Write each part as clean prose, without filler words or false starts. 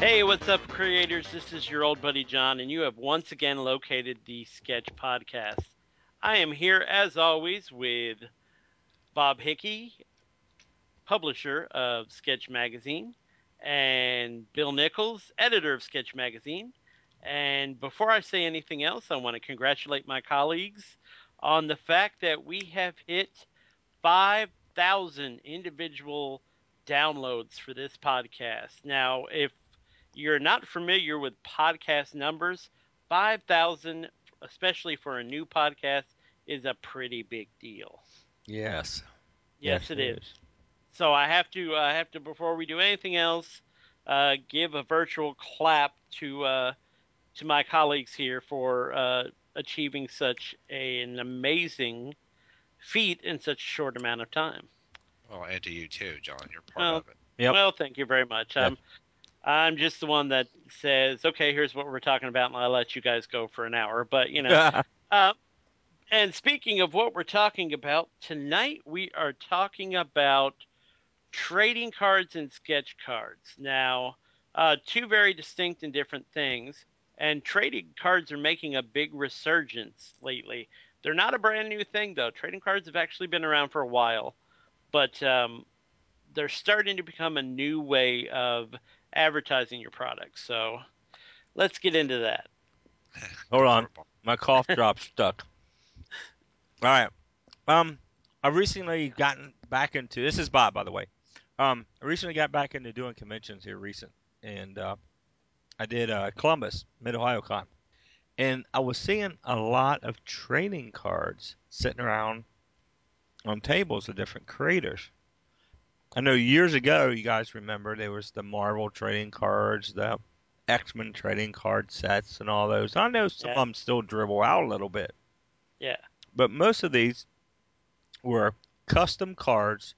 Hey, what's up, creators? This is your old buddy John, and you have once again located the Sketch Podcast. I am here, as always, with Bob Hickey, publisher of Sketch Magazine, and Bill Nichols, editor of Sketch Magazine. And before I say anything else, I want to congratulate my colleagues on the fact that we have hit 5,000 individual downloads for this podcast. Now, if you're not familiar with podcast numbers, 5,000, especially for a new podcast, is a pretty big deal. Yes, it is. So I have to, before we do anything else, give a virtual clap to my colleagues here for achieving such an amazing feat in such a short amount of time. Well, and to you too, John. You're part of it. Yep. Well, thank you very much. Yep. I'm just the one that says, okay, here's what we're talking about, and I'll let you guys go for an hour. But, you know, and speaking of what we're talking about, tonight we are talking about trading cards and sketch cards. Now, two very distinct and different things, and trading cards are making a big resurgence lately. They're not a brand new thing, though. Trading cards have actually been around for a while, but they're starting to become a new way of advertising your product. So let's get into that. Hold on. My cough drop stuck. All right. I've recently gotten back into, this is Bob, by the way. I recently got back into doing conventions here recent. And I did Columbus, Mid-Ohio Con. And I was seeing a lot of trading cards sitting around on tables of different creators. I know years ago, you guys remember, there was the Marvel trading cards, the X-Men trading card sets, and all those. I know some of them still dribble out a little bit. Yeah. But most of these were custom cards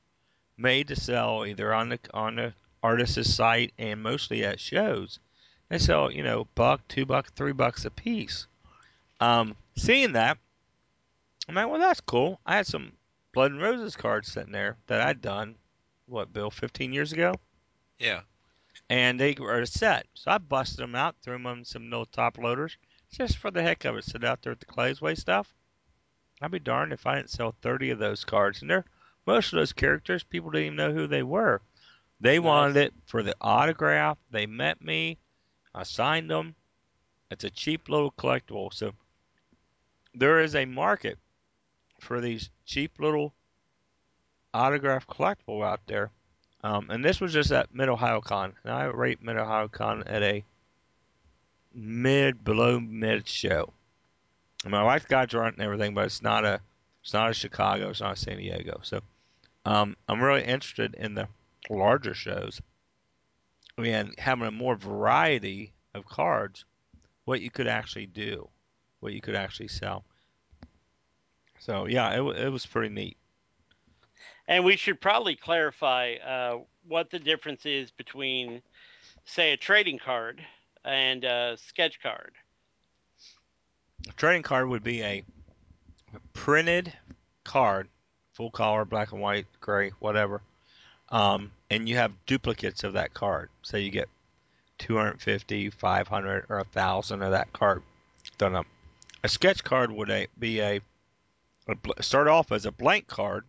made to sell either on the artist's site and mostly at shows. They sell, you know, $1, $2, $3 a piece. Seeing that, I'm like, well, that's cool. I had some Blood and Roses cards sitting there that I'd done. What, Bill, 15 years ago? Yeah. And they were a set. So I busted them out, threw them on some little top loaders, just for the heck of it. Sit out there with the Clay's Way stuff. I'd be darned if I didn't sell 30 of those cards. And most of those characters, people didn't even know who they were. They wanted it for the autograph. They met me. I signed them. It's a cheap little collectible. So there is a market for these cheap little autograph collectible out there, and this was just at Mid-Ohio Con, and I rate Mid-Ohio Con at a below mid show. And my wife got drunk and everything, but it's not a Chicago, it's not a San Diego. So I'm really interested in the larger shows and having a more variety of cards, what you could actually do, what you could actually sell. So yeah, it was pretty neat. And we should probably clarify what the difference is between, say, a trading card and a sketch card. A trading card would be a printed card, full color, black and white, gray, whatever, and you have duplicates of that card. So you get 250, 500, or 1,000 of that card done up. A sketch card would start off as a blank card.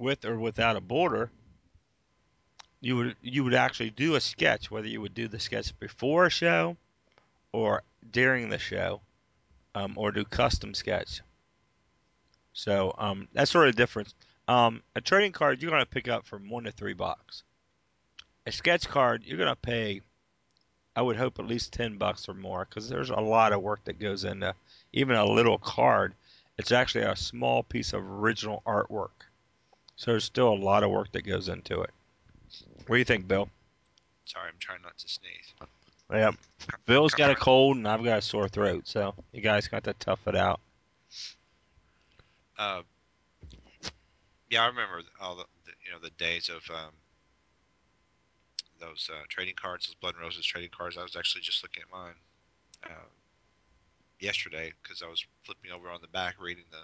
With or without a border, you would actually do a sketch, whether you would do the sketch before a show or during the show, or do custom sketch. So that's sort of the difference. A trading card, you're going to pick up from $1 to $3. A sketch card, you're going to pay, I would hope, at least $10 or more, because there's a lot of work that goes into even a little card. It's actually a small piece of original artwork. So there's still a lot of work that goes into it. What do you think, Bill? Sorry, I'm trying not to sneeze. Yep. Bill's got a cold and I've got a sore throat, so you guys got to tough it out. Yeah, I remember all the days of those trading cards, those Blood and Roses trading cards. I was actually just looking at mine yesterday because I was flipping over on the back reading the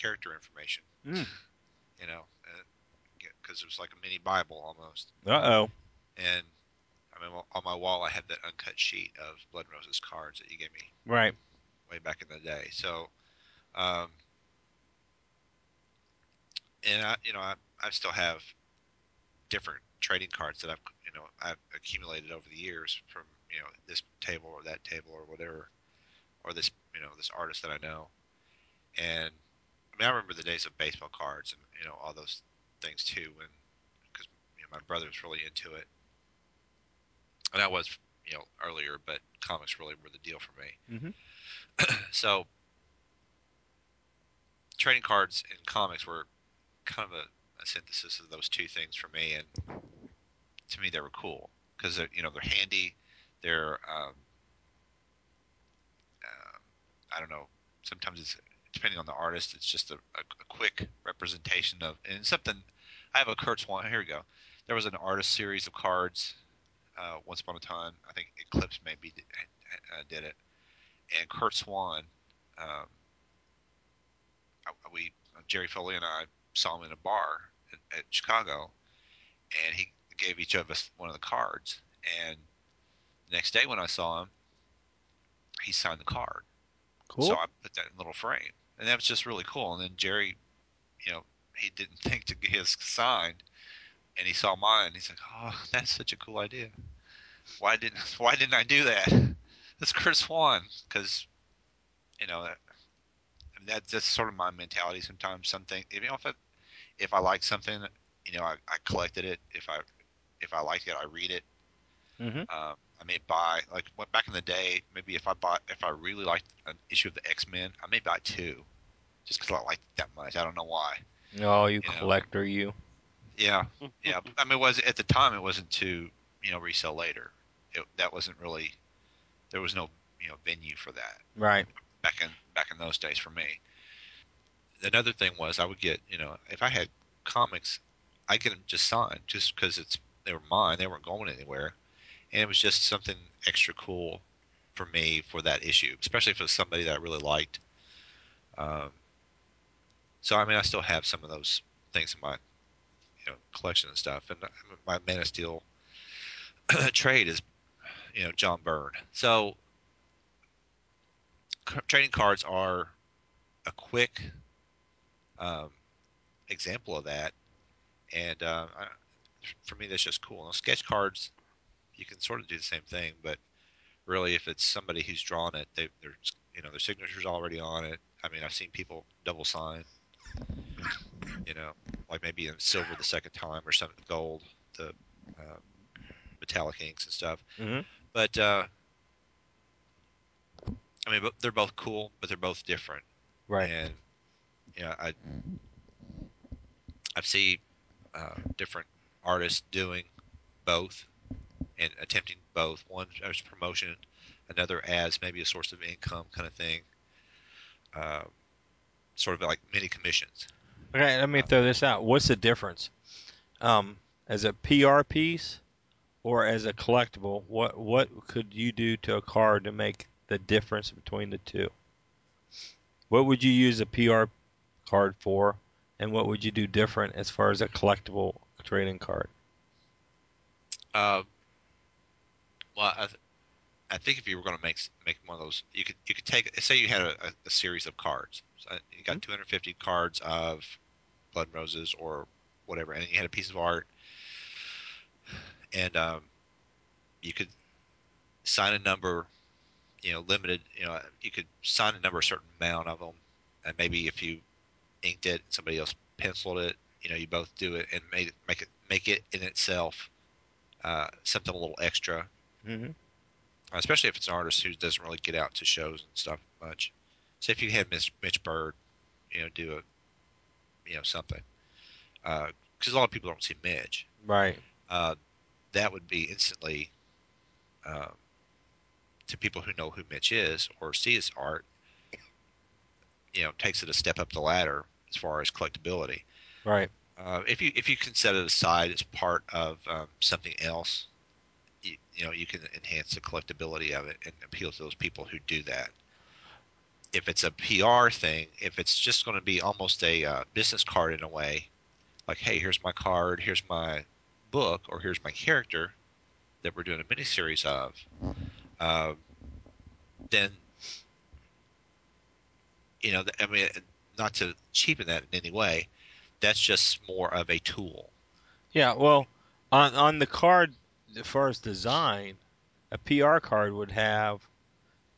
character information. Mm. You know, because it was like a mini Bible almost. Uh-oh. And I mean, on my wall I had that uncut sheet of Blood and Roses cards that you gave me. Right. Way back in the day. So, and I still have different trading cards that I've accumulated over the years from, this table or that table or whatever, or this, this artist that I know. And I mean, I remember the days of baseball cards and, all those things too, when, because my brother's really into it. And I was, earlier, but comics really were the deal for me. Mm-hmm. So, trading cards and comics were kind of a synthesis of those two things for me, and to me they were cool because they're handy. They're I don't know. Sometimes it's depending on the artist. It's just a quick representation of and something. I have a Kurt Swan. Here we go. There was an artist series of cards. Once upon a time, I think Eclipse maybe did it, and Kurt Swan, Jerry Foley and I saw him in a bar at Chicago, and he gave each of us one of the cards. And the next day when I saw him, he signed the card. Cool. So I put that in a little frame, and that was just really cool. And then Jerry, he didn't think to get his signed. And he saw mine. He's like, "Oh, that's such a cool idea. Why didn't I do that?" That's Chris Swan, because that's sort of my mentality. Sometimes something, if I like something, I collected it. If I liked it, I read it. Mm-hmm. I may buy back in the day. Maybe if I really liked an issue of the X-Men, I may buy two, just because I liked it that much. I don't know why. No, you collector, you. Yeah. I mean, at the time it wasn't to resell later. That wasn't really, there was no venue for that. Right. Back in those days for me. Another thing was I would get if I had comics, I get them just signed just because they were mine. They weren't going anywhere, and it was just something extra cool for me for that issue, especially for somebody that I really liked. So I mean, I still have some of those things in my collection and stuff, and my Man of Steel trade is, John Byrne. So, trading cards are a quick example of that, and for me, that's just cool. Now, sketch cards, you can sort of do the same thing, but really, if it's somebody who's drawn it, their signature's already on it. I mean, I've seen people double sign. Like maybe in silver the second time or something, gold, the metallic inks and stuff. Mm-hmm. But I mean, they're both cool, but they're both different. Right. And I've seen different artists doing both and attempting both. One as promotion, another as maybe a source of income kind of thing. Sort of like mini commissions. Okay, let me throw this out. What's the difference? As a PR piece or as a collectible, what could you do to a card to make the difference between the two? What would you use a PR card for, and what would you do different as far as a collectible trading card? I think if you were going to make one of those, you could take, say you had a series of cards. So you got 250 cards of Blood and Roses or whatever, and you had a piece of art, and you could sign a number, limited. You could sign a number, a certain amount of them, and maybe if you inked it, somebody else penciled it. You both do it and make it in itself something a little extra. Mm-hmm. Especially if it's an artist who doesn't really get out to shows and stuff much. So if you had Mitch Byrd, do something. because a lot of people don't see Midge. Right. That would be instantly, to people who know who Mitch is or see his art, you know, takes it a step up the ladder as far as collectability. Right. If you can set it aside as part of something else, you know, you can enhance the collectability of it and appeal to those people who do that. If it's a PR thing, if it's just going to be almost a business card in a way, like, hey, here's my card, here's my book, or here's my character that we're doing a miniseries of, then, you know, I mean, not to cheapen that in any way, that's just more of a tool. Yeah, well, on the card, as far as design, a PR card would have,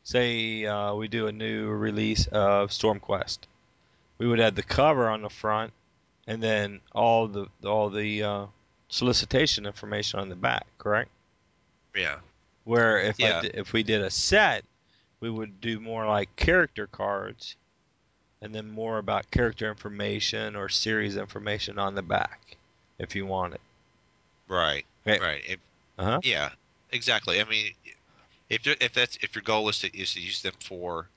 say we do a new release of StormQuest. We would have the cover on the front and then all the solicitation information on the back, correct? Yeah. Where if we did a set, we would do more like character cards and then more about character information or series information on the back if you want it. Right. Okay. Right. Yeah, exactly. I mean, if your goal is to use them for,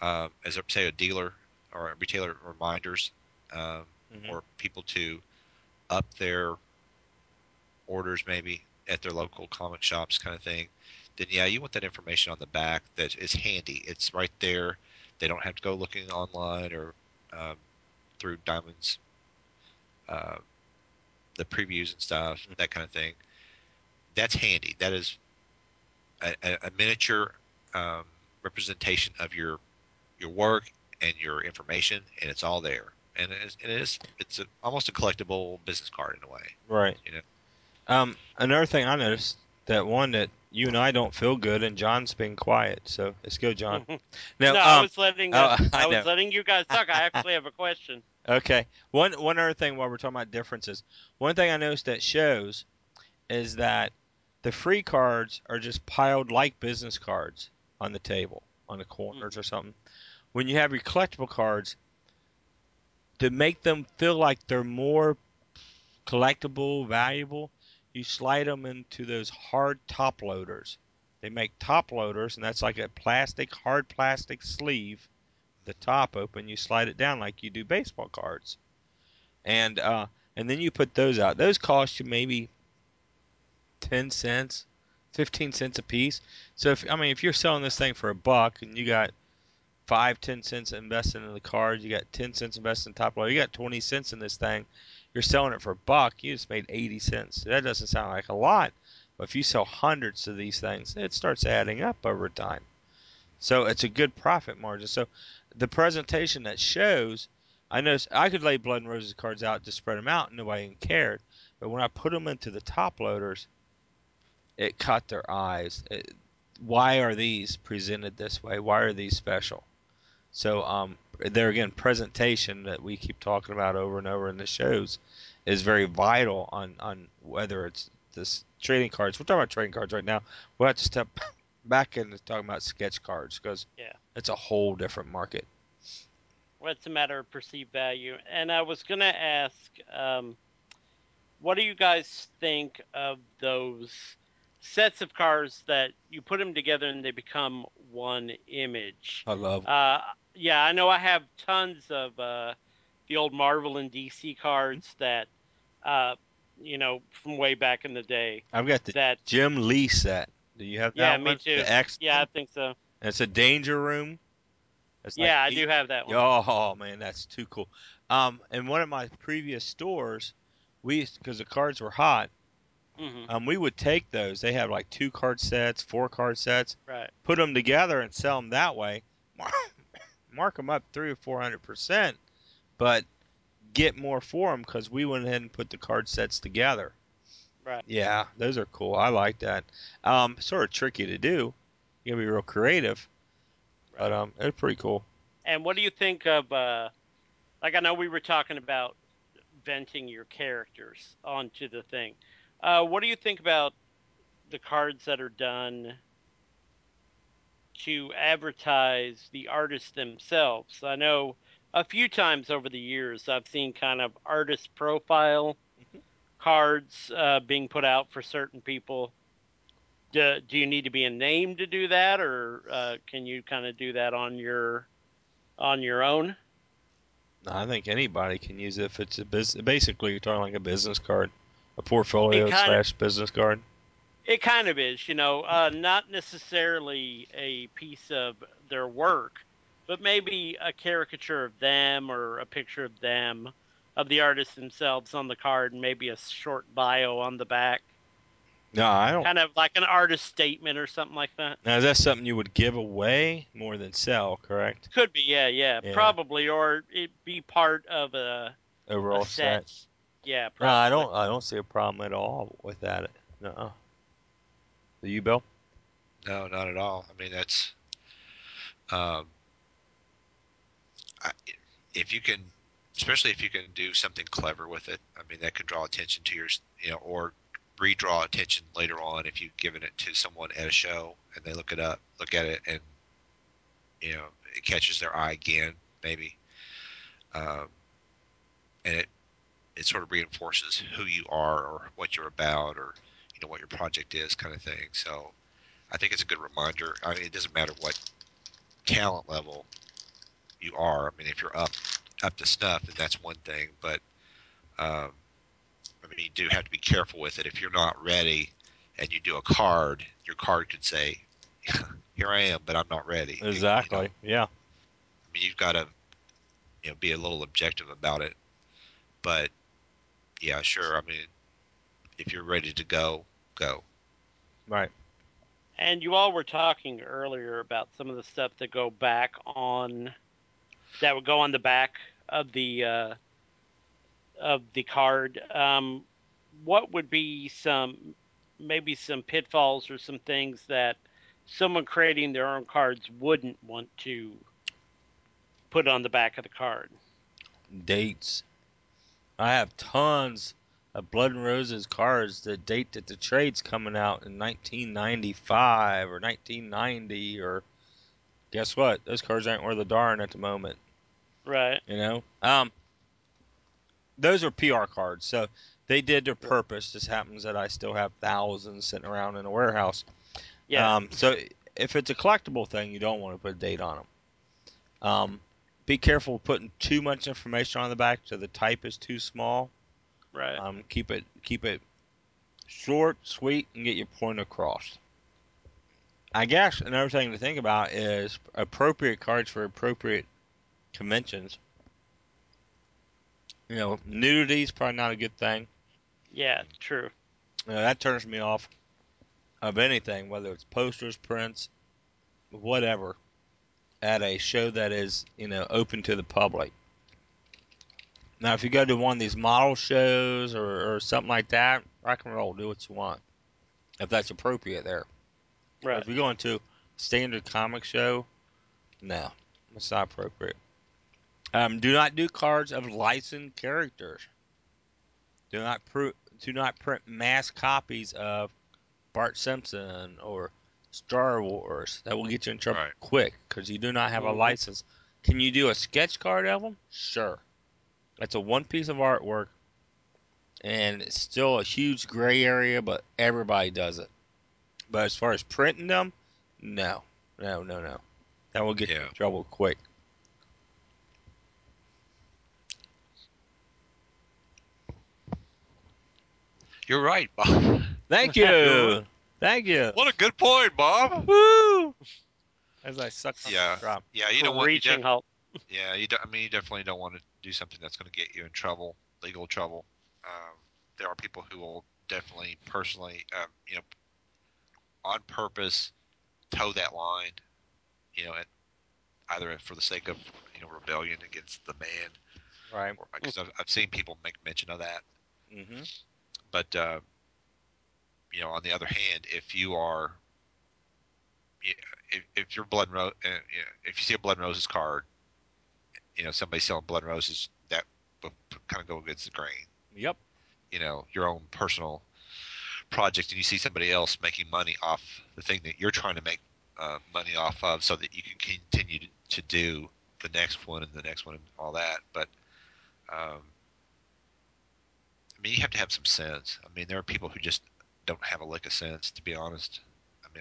as say a dealer or a retailer reminders, or people to up their orders maybe at their local comic shops kind of thing, then yeah, you want that information on the back that is handy. It's right there. They don't have to go looking online or through Diamonds, the previews and stuff, that kind of thing. That's handy. That is a miniature representation of your work and your information, and it's all there. And it's almost a collectible business card in a way. Right. You know? Another thing I noticed, that you and I don't feel good, and John's been quiet, so let's go, John. Now, I was letting you guys talk. I actually have a question. Okay. One other thing while we're talking about differences. One thing I noticed that shows is that the free cards are just piled like business cards on the table, on the corners or something. When you have your collectible cards, to make them feel like they're more collectible, valuable, you slide them into those hard top loaders. They make top loaders, and that's like a hard plastic sleeve. The top open, you slide it down like you do baseball cards. And then you put those out. Those cost you maybe 10 cents, 15 cents a piece. So, if you're selling this thing for $1 and you got 10 cents invested in the cards, you got 10 cents invested in top loader, you got 20 cents in this thing, you're selling it for $1, you just made 80 cents. That doesn't sound like a lot, but if you sell hundreds of these things, it starts adding up over time. So it's a good profit margin. So the presentation that shows, I noticed I could lay Blood and Roses cards out to spread them out, and nobody cared. But when I put them into the top loaders, it caught their eyes. Why are these presented this way? Why are these special? So there again, presentation that we keep talking about over and over in the shows is very vital on whether it's this trading cards. We're talking about trading cards right now. We'll have to step back into talking about sketch cards because it's a whole different market. Well, it's a matter of perceived value. And I was going to ask, what do you guys think of those sets of cards that you put them together and they become one image? I love. Yeah, I know I have tons of the old Marvel and DC cards that, you know, from way back in the day. I've got that Jim Lee set. Do you have that one? Yeah, me too. The X-Men? Yeah, I think so. And it's a Danger Room. Yeah, I do have that one. Oh, man, that's too cool. In one of my previous stores, because the cards were hot, we would take those. They have like 2-card sets, 4-card sets. Right. Put them together and sell them that way. Mark them up 300 or 400%, but get more for them because we went ahead and put the card sets together. Right. Yeah, those are cool. I like that. Sort of tricky to do. You gotta be real creative, right. But it's pretty cool. And what do you think of? Like I know we were talking about venting your characters onto the thing. What do you think about the cards that are done to advertise the artists themselves? I know a few times over the years, I've seen kind of artist profile cards being put out for certain people. Do you need to be a name to do that, or can you kind of do that on your own? I think anybody can use it if it's a business. Basically, you're talking like a business card, a portfolio / business card. It kind of is, you know, not necessarily a piece of their work, but maybe a caricature of them or a picture of them, of the artists themselves on the card, and maybe a short bio on the back. No, I don't. Kind of like an artist statement or something like that. Now, is that something you would give away more than sell, correct? Could be, yeah. Probably, or it'd be part of a overall set. Yeah, probably. No, I don't see a problem at all with that. No. Do you, Bill? No, not at all. I mean, that's if you can, especially if you can do something clever with it. I mean, that could draw attention to your, you know, or redraw attention later on if you've given it to someone at a show and they look at it, and you know it catches their eye again, maybe, and it sort of reinforces who you are or what you're about or, you know, what your project is, kind of thing. So I think it's a good reminder. I mean, it doesn't matter what talent level you are. I mean, if you're up to snuff, then that's one thing, but I mean, you do have to be careful with it. If you're not ready and you do a card, your card could say, here I am, but I'm not ready. Exactly, you know? Yeah. I mean, you've got to, you know, be a little objective about it. But, yeah, sure, I mean, if you're ready to go, go. Right. And you all were talking earlier about some of the stuff that go back on, that would go on the back of the card. What would be maybe some pitfalls or some things that someone creating their own cards wouldn't want to put on the back of the card? Dates. I have tons of Blood and Roses cards that date that the trade's coming out in 1995 or 1990, or guess what? Those cards ain't worth a darn at the moment. Right. You know? Those are PR cards, so they did their purpose. Just happens that I still have thousands sitting around in a warehouse. Yeah. So if it's a collectible thing, you don't want to put a date on them. Be careful putting too much information on the back, so the type is too small. Right. Keep it short, sweet, and get your point across. I guess another thing to think about is appropriate cards for appropriate conventions. You know, nudity is probably not a good thing. Yeah, true. You know, that turns me off of anything, whether it's posters, prints, whatever, at a show that is, you know, open to the public. Now, if you go to one of these model shows or something like that, rock and roll, do what you want, if that's appropriate there. Right. If you're going to a standard comic show, no, it's not appropriate. Do not do cards of licensed characters. Do not print mass copies of Bart Simpson or Star Wars. That will get you in trouble quick because you do not have a license. Can you do a sketch card of them? Sure. That's a one piece of artwork, and it's still a huge gray area, but everybody does it. But as far as printing them, no. That will get you in trouble quick. You're right, Bob. Thank you. What a good point, Bob. Woo! As I suck on the drop. Yeah, you don't want reaching help. Yeah, you definitely don't want to do something that's going to get you in trouble, legal trouble. There are people who will definitely, personally, you know, on purpose, toe that line. You know, either for the sake of, you know, rebellion against the man. Right. Because I've seen people make mention of that. Mm-hmm. But, you know, on the other hand, if you see a Blood and Roses card, you know, somebody selling Blood and Roses, that will kind of go against the grain. Yep. You know, your own personal project, and you see somebody else making money off the thing that you're trying to make money off of so that you can continue to do the next one and the next one and all that. But, I mean, you have to have some sense. I mean, there are people who just don't have a lick of sense, to be honest. I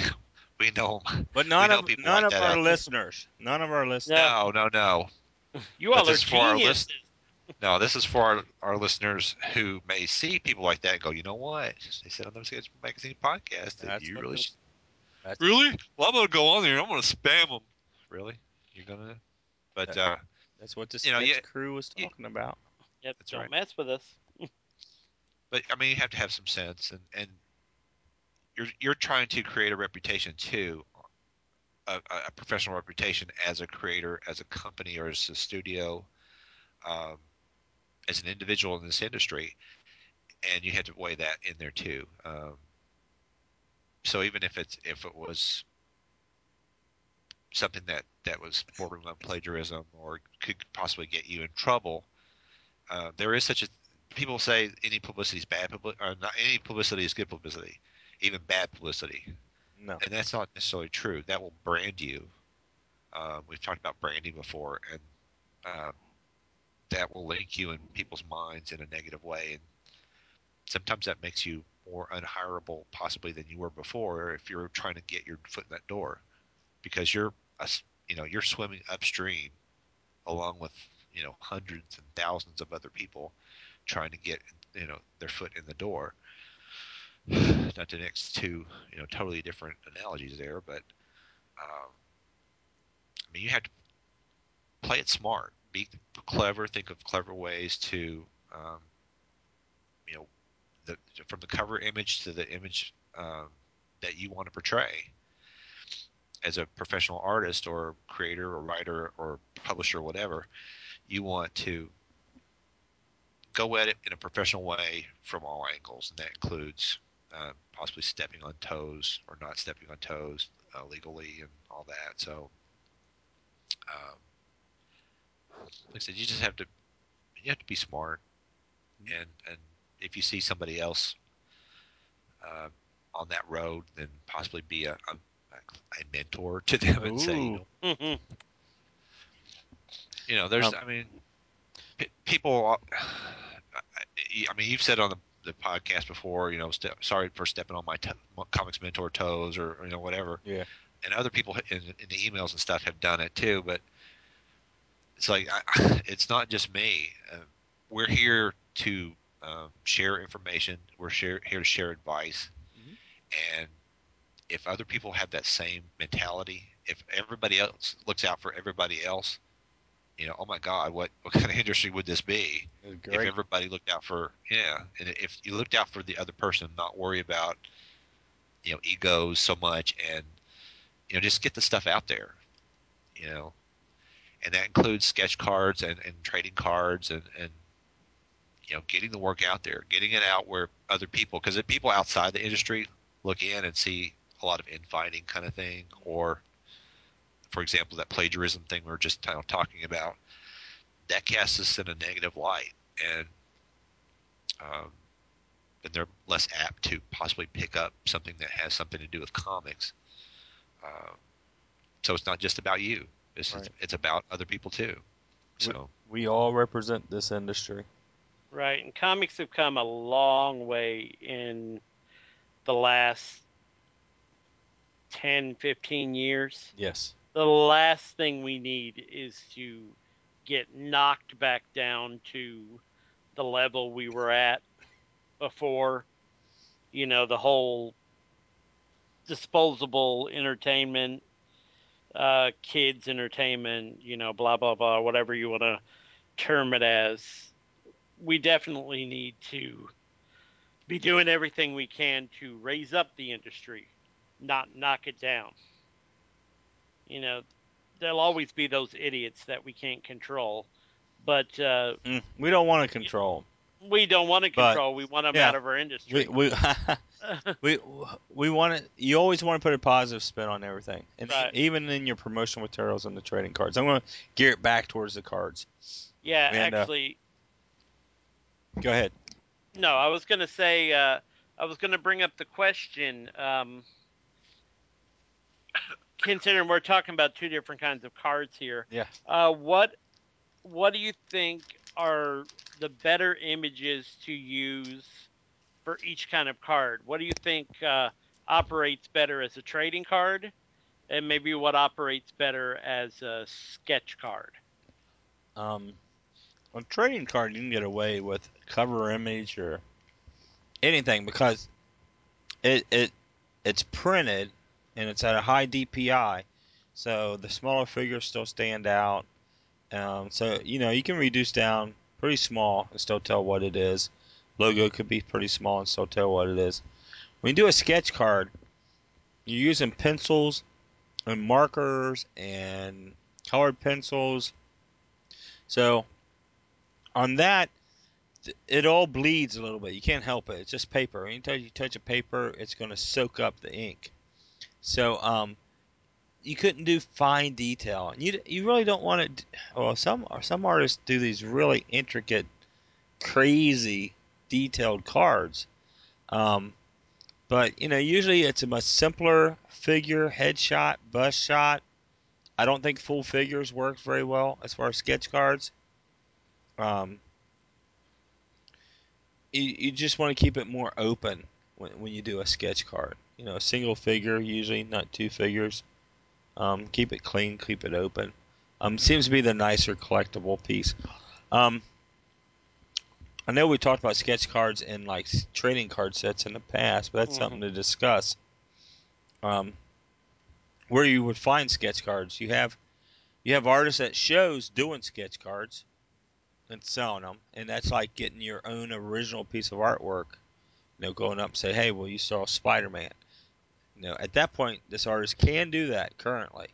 mean, we know. But none of our listeners. No. You all are geniuses. No, this is for our listeners who may see people like that and go, you know what? They said on the Sketch Magazine podcast that you really should. Really? Well, I'm going to go on there and I'm going to spam them. Really? You're going to? But that's what this crew was talking about. Yep, that's don't mess with us. But, I mean, you have to have some sense. And you're trying to create a reputation, too, a professional reputation as a creator, as a company, or as a studio, as an individual in this industry. And you have to weigh that in there, too. So even if it was something that was borderline plagiarism or could possibly get you in trouble, there is such a – people say any publicity is bad publicity – or not any publicity is good publicity, even bad publicity. No. And that's not necessarily true. That will brand you. We've talked about branding before, and that will link you in people's minds in a negative way. And sometimes that makes you more unhireable possibly than you were before if you're trying to get your foot in that door, because you're swimming upstream along with hundreds and thousands of other people trying to get their foot in the door. Not to mix two totally different analogies there, but I mean, you have to play it smart, be clever, think of clever ways to from the cover image to the image that you want to portray as a professional artist or creator or writer or publisher or whatever. You want to go at it in a professional way from all angles, and that includes possibly stepping on toes or not stepping on toes legally and all that. So like I said, you just have to be smart, and if you see somebody else on that road, then possibly be a mentor to them and say, there's, I mean, people. I mean, you've said on the podcast before, sorry for stepping on my comics mentor toes, or whatever. Yeah. And other people in the emails and stuff have done it too, but it's like it's not just me. We're here to share information. We're here to share advice, and if other people have that same mentality, if everybody else looks out for everybody else, oh my God, what kind of industry would this be if everybody looked out for? Yeah, and if you looked out for the other person, not worry about egos so much, and just get the stuff out there, and that includes sketch cards and trading cards and. Getting the work out there, getting it out where other people, because if people outside the industry look in and see a lot of infighting kind of thing, or, for example, that plagiarism thing we were just talking about, that casts us in a negative light, and they're less apt to possibly pick up something that has something to do with comics. So it's not just about you; it's about other people too. So we all represent this industry. Right, and comics have come a long way in the last 10, 15 years. Yes. The last thing we need is to get knocked back down to the level we were at before, the whole disposable entertainment, kids entertainment, blah, blah, blah, whatever you want to term it as. We definitely need to be doing everything we can to raise up the industry, not knock it down. There'll always be those idiots that we can't control, but we don't want to control. We don't want to control. But, we want them out of our industry. We want to. You always want to put a positive spin on everything, and even in your promotional materials and the trading cards. I'm going to gear it back towards the cards. Yeah, and, actually. Go ahead. No, I was going to say, I was going to bring up the question. considering we're talking about two different kinds of cards here. Yeah. What do you think are the better images to use for each kind of card? What do you think operates better as a trading card, and maybe what operates better as a sketch card? On a trading card, you can get away with cover image or anything because it's printed and it's at a high DPI, so the smaller figures still stand out. So you know, you can reduce down pretty small and still tell what it is. Logo could be pretty small and still tell what it is. When you do a sketch card, you're using pencils and markers and colored pencils. So on that, it all bleeds a little bit. You can't help it. It's just paper. Anytime you touch a paper, it's going to soak up the ink. So you couldn't do fine detail. And you really don't want to. Well, some artists do these really intricate, crazy, detailed cards. But you know, usually it's a much simpler figure, headshot, bust shot. I don't think full figures work very well as far as sketch cards. You just want to keep it more open when you do a sketch card. You know, a single figure usually, not two figures. Keep it clean, keep it open. Seems to be the nicer collectible piece. I know we talked about sketch cards and like trading card sets in the past, but that's something to discuss. Where you would find sketch cards, you have artists at shows doing sketch cards and selling them, and that's like getting your own original piece of artwork. You know, going up and say, hey, well, you saw Spider-Man. You know, at that point, this artist can do that currently.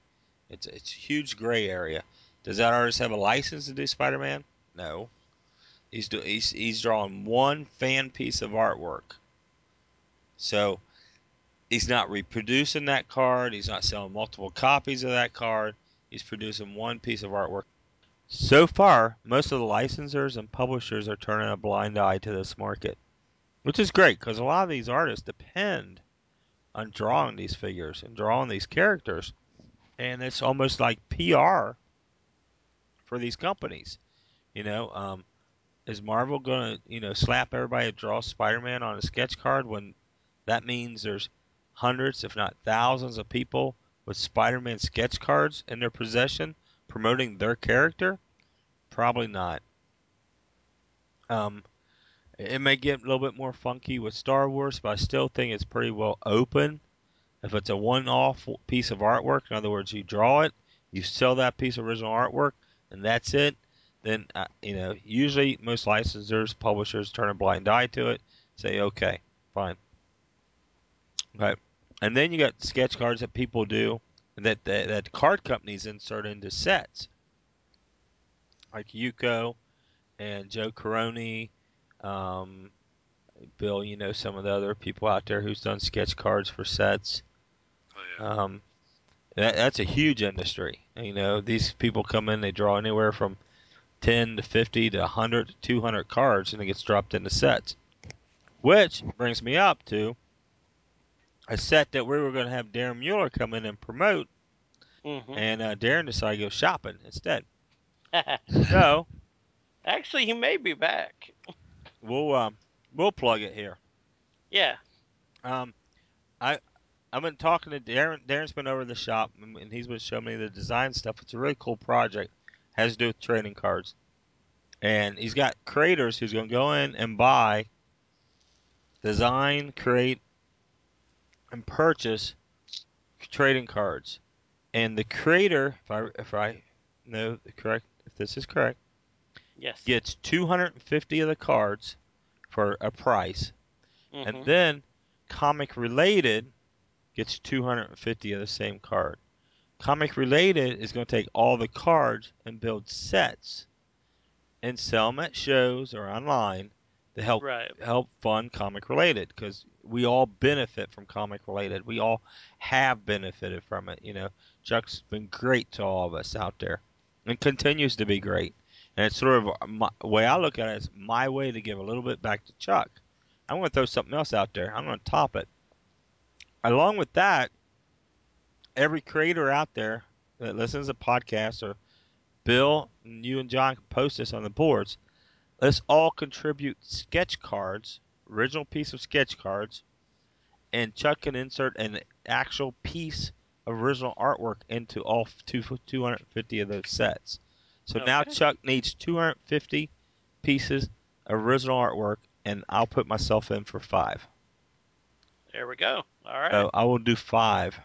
It's a huge gray area. Does that artist have a license to do Spider-Man? No. He's drawing one fan piece of artwork. So he's not reproducing that card. He's not selling multiple copies of that card. He's producing one piece of artwork. So far, most of the licensors and publishers are turning a blind eye to this market, which is great because a lot of these artists depend on drawing these figures and drawing these characters, and it's almost like PR for these companies. You know, is Marvel gonna slap everybody that draws Spider-Man on a sketch card when that means there's hundreds, if not thousands, of people with Spider-Man sketch cards in their possession promoting their character? Probably not. It may get a little bit more funky with Star Wars, but I still think it's pretty well open. If it's a one-off piece of artwork, in other words, you draw it, you sell that piece of original artwork, and that's it, then, usually most licensors, publishers turn a blind eye to it, say, okay, fine. Right. And then you got sketch cards that people do that card companies insert into sets, like Yuko and Joe Caroni. Bill, you know some of the other people out there who's done sketch cards for sets. Oh, yeah. That's a huge industry. You know, these people come in, they draw anywhere from 10 to 50 to 100 to 200 cards, and it gets dropped into sets. Which brings me up to a set that we were going to have Darren Mueller come in and promote, and Darren decided to go shopping instead. So, actually, he may be back. We'll plug it here. Yeah. I've been talking to Darren. Darren's been over to the shop, and he's been showing me the design stuff. It's a really cool project. It has to do with trading cards. And he's got creators who's going to go in and buy, design, create, and purchase trading cards. And the creator, if I know the correct, if this is correct, yes, gets 250 of the cards for a price, and then Comic Related gets 250 of the same card. Comic Related is going to take all the cards and build sets and sell them at shows or online to help fund Comic Related, because we all benefit from Comic Related. We all have benefited from it. You know, Chuck's been great to all of us out there, and continues to be great. And it's sort of the way I look at it is my way to give a little bit back to Chuck. I'm going to throw something else out there. I'm going to top it. Along with that, every creator out there that listens to podcasts, or Bill, you and John can post this on the boards. Let's all contribute sketch cards, original piece of sketch cards, and Chuck can insert an actual piece of original artwork into all 250 of those sets. So okay. Now Chuck needs 250 pieces of original artwork, and I'll put myself in for 5. There we go. All right. So I will do 5.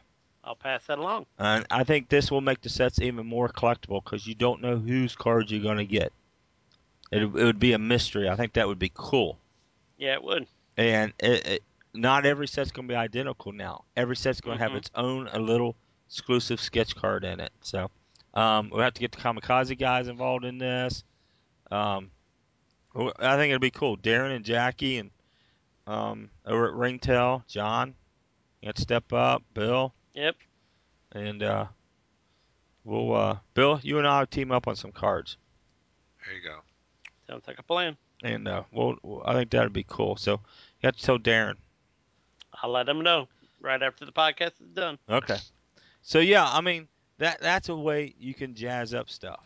I'll pass that along. And I think this will make the sets even more collectible because you don't know whose cards you're going to get. It would be a mystery. I think that would be cool. Yeah, it would. And not every set's going to be identical now. Every set's going to have its own a little exclusive sketch card in it. So we'll have to get the Kamikaze guys involved in this. I think it'll be cool. Darren and Jackie and over at Ringtail, John, you got to step up, Bill. Yep. And we'll Bill, you and I will team up on some cards. There you go. Sounds like a plan. And we'll I think that would be cool. So you have to tell Darren. I'll let him know right after the podcast is done. Okay. So yeah, I mean that's a way you can jazz up stuff.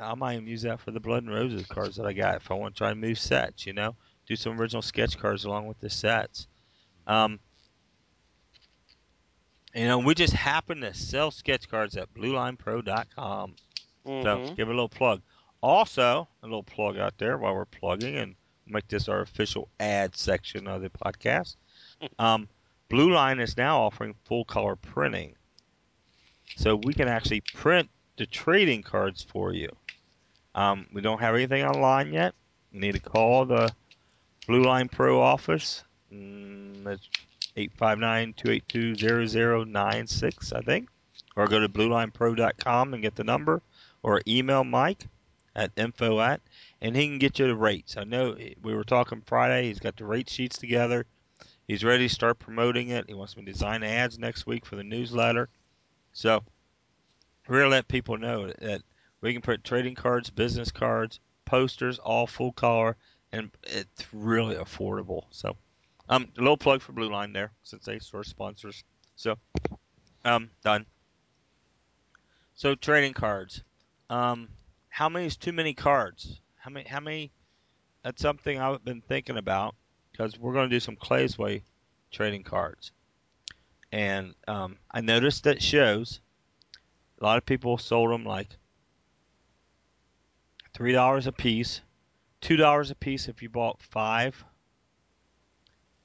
I might even use that for the Blood and Roses cards that I got if I want to try and move sets, you know, do some original sketch cards along with the sets. You know, we just happen to sell sketch cards at BlueLinePro.com. So give it a little plug. Also, a little plug out there while we're plugging and make this our official ad section of the podcast. Blue Line is now offering full-color printing. So we can actually print the trading cards for you. We don't have anything online yet. You need to call the Blue Line Pro office. That's 859-282-0096, I think. Or go to BlueLinePro.com and get the number. Or email Mike at info@, and he can get you the rates. I know we were talking Friday. He's got the rate sheets together. He's ready to start promoting it. He wants me to design ads next week for the newsletter. So we're going to let people know that we can print trading cards, business cards, posters, all full color, and it's really affordable. So a little plug for Blue Line there, since they sort of sponsors. So, done. So, trading cards. How many is too many cards? How many? That's something I've been thinking about, because we're going to do some Clay's Way trading cards. And I noticed that shows, a lot of people sold them like $3 a piece, $2 a piece if you bought 5.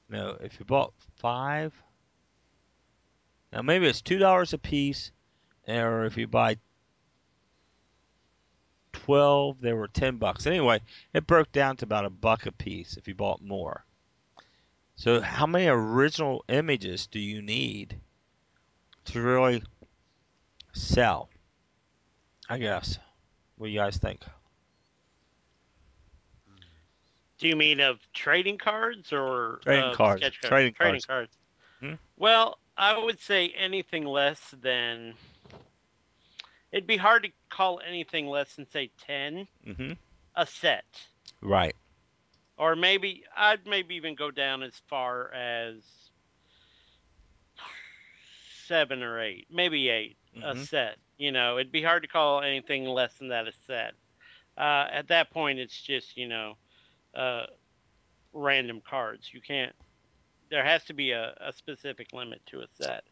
No, if you bought 5, now maybe it's $2 a piece, or if you buy 12, they were $10. Anyway, it broke down to about $1 a piece if you bought more. So how many original images do you need to really sell? I guess. What do you guys think? Do you mean of trading cards or cards. Sketch cards? Trading cards. Well, I would say anything less than... It'd be hard to call anything less than, say, 10 a set. Right. Or maybe... I'd maybe even go down as far as 7 or 8. Maybe 8 a set. You know, it'd be hard to call anything less than that a set. At that point, it's just, you know... random cards. You can't. There has to be a specific limit to a set.